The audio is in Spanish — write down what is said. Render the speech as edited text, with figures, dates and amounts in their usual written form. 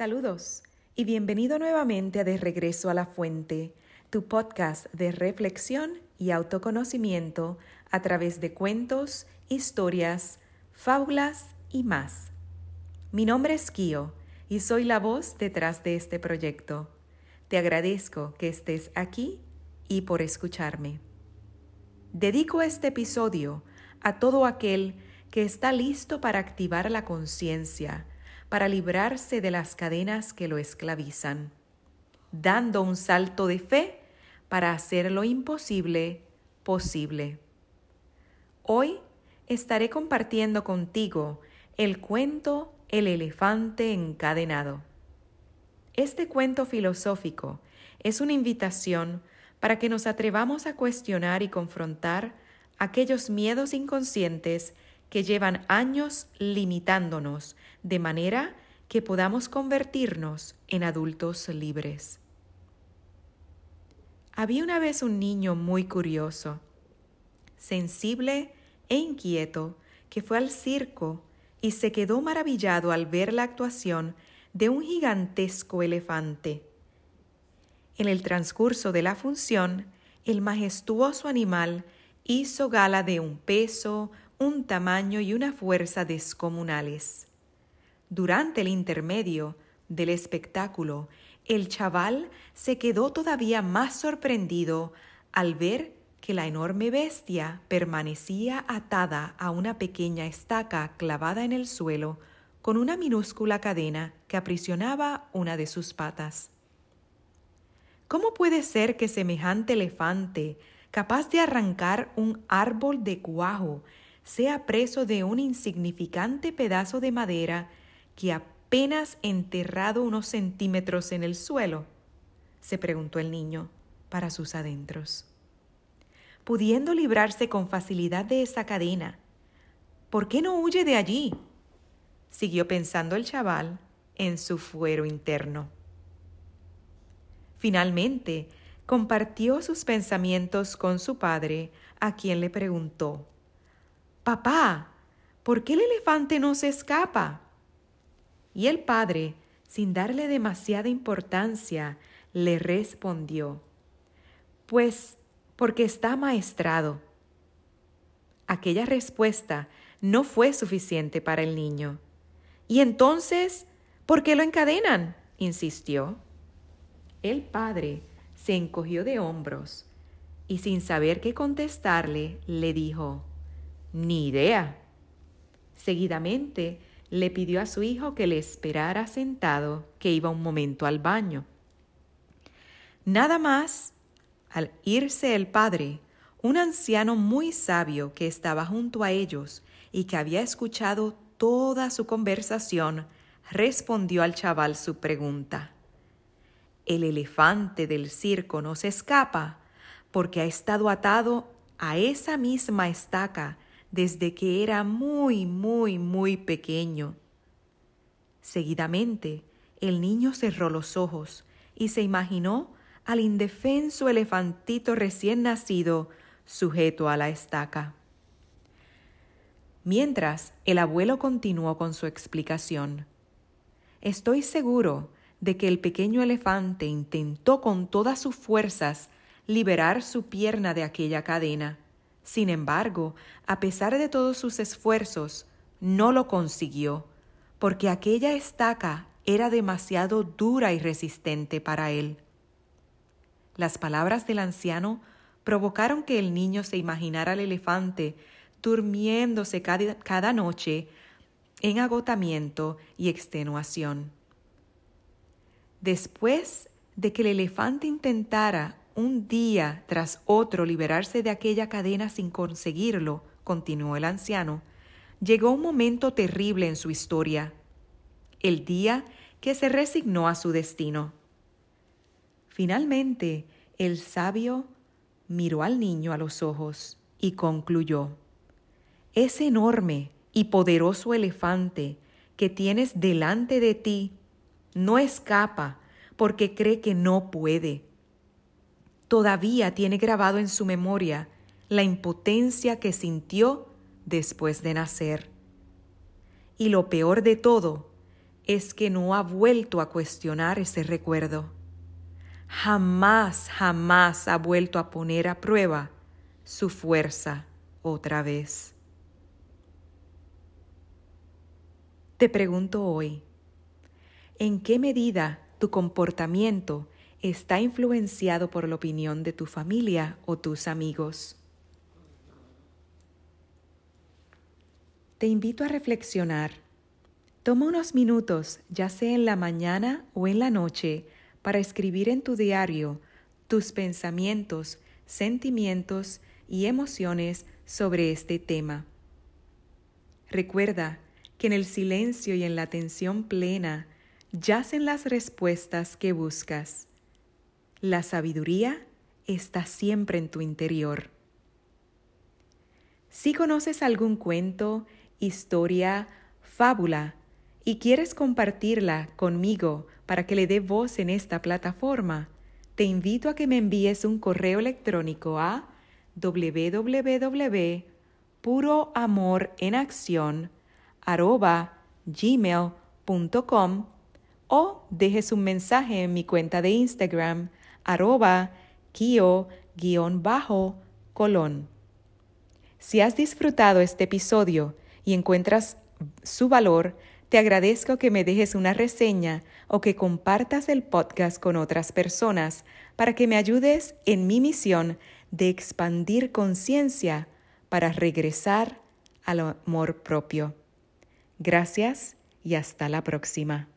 Saludos y bienvenido nuevamente a De Regreso a la Fuente, tu podcast de reflexión y autoconocimiento a través de cuentos, historias, fábulas y más. Mi nombre es Kyo y soy la voz detrás de este proyecto. Te agradezco que estés aquí y por escucharme. Dedico este episodio a todo aquel que está listo para activar la conciencia, para librarse de las cadenas que lo esclavizan, dando un salto de fe para hacer lo imposible posible. Hoy estaré compartiendo contigo el cuento El Elefante Encadenado. Este cuento filosófico es una invitación para que nos atrevamos a cuestionar y confrontar aquellos miedos inconscientes que llevan años limitándonos de manera que podamos convertirnos en adultos libres. Había una vez un niño muy curioso, sensible e inquieto, que fue al circo y se quedó maravillado al ver la actuación de un gigantesco elefante. En el transcurso de la función, el majestuoso animal hizo gala de un peso, un tamaño y una fuerza descomunales. Durante el intermedio del espectáculo, el chaval se quedó todavía más sorprendido al ver que la enorme bestia permanecía atada a una pequeña estaca clavada en el suelo con una minúscula cadena que aprisionaba una de sus patas. ¿Cómo puede ser que semejante elefante, capaz de arrancar un árbol de cuajo, sea preso de un insignificante pedazo de madera que apenas enterrado unos centímetros en el suelo?, se preguntó el niño para sus adentros. Pudiendo librarse con facilidad de esa cadena, ¿por qué no huye de allí?, siguió pensando el chaval en su fuero interno. Finalmente, compartió sus pensamientos con su padre, a quien le preguntó: «Papá, ¿por qué el elefante no se escapa?». Y el padre, sin darle demasiada importancia, le respondió: «Pues porque está amaestrado». Aquella respuesta no fue suficiente para el niño. «¿Y entonces, por qué lo encadenan?», insistió. El padre se encogió de hombros y, sin saber qué contestarle, le dijo: «Ni idea». Seguidamente le pidió a su hijo que le esperara sentado, que iba un momento al baño. Nada más al irse el padre, un anciano muy sabio que estaba junto a ellos y que había escuchado toda su conversación, respondió al chaval su pregunta: «El elefante del circo no se escapa porque ha estado atado a esa misma estaca desde que era muy pequeño». Seguidamente, el niño cerró los ojos y se imaginó al indefenso elefantito recién nacido sujeto a la estaca. Mientras, el abuelo continuó con su explicación: «Estoy seguro de que el pequeño elefante intentó con todas sus fuerzas liberar su pierna de aquella cadena. Sin embargo, a pesar de todos sus esfuerzos, no lo consiguió, porque aquella estaca era demasiado dura y resistente para él». Las palabras del anciano provocaron que el niño se imaginara al elefante durmiéndose cada noche en agotamiento y extenuación. Después de que el elefante intentara un día tras otro liberarse de aquella cadena sin conseguirlo, continuó el anciano, llegó un momento terrible en su historia, el día que se resignó a su destino. Finalmente, el sabio miró al niño a los ojos y concluyó: «Ese enorme y poderoso elefante que tienes delante de ti no escapa porque cree que no puede. Todavía tiene grabado en su memoria la impotencia que sintió después de nacer. Y lo peor de todo es que no ha vuelto a cuestionar ese recuerdo. Jamás, jamás ha vuelto a poner a prueba su fuerza otra vez. Te pregunto hoy, ¿en qué medida tu comportamiento está influenciado por la opinión de tu familia o tus amigos? Te invito a reflexionar. Toma unos minutos, ya sea en la mañana o en la noche, para escribir en tu diario tus pensamientos, sentimientos y emociones sobre este tema. Recuerda que en el silencio y en la atención plena yacen las respuestas que buscas. La sabiduría está siempre en tu interior. Si conoces algún cuento, historia, fábula y quieres compartirla conmigo para que le dé voz en esta plataforma, te invito a que me envíes un correo electrónico a www.puroamorenaccion@gmail.com o dejes un mensaje en mi cuenta de Instagram @kyo_colón. Si has disfrutado este episodio y encuentras su valor, te agradezco que me dejes una reseña o que compartas el podcast con otras personas para que me ayudes en mi misión de expandir conciencia para regresar al amor propio. Gracias y hasta la próxima.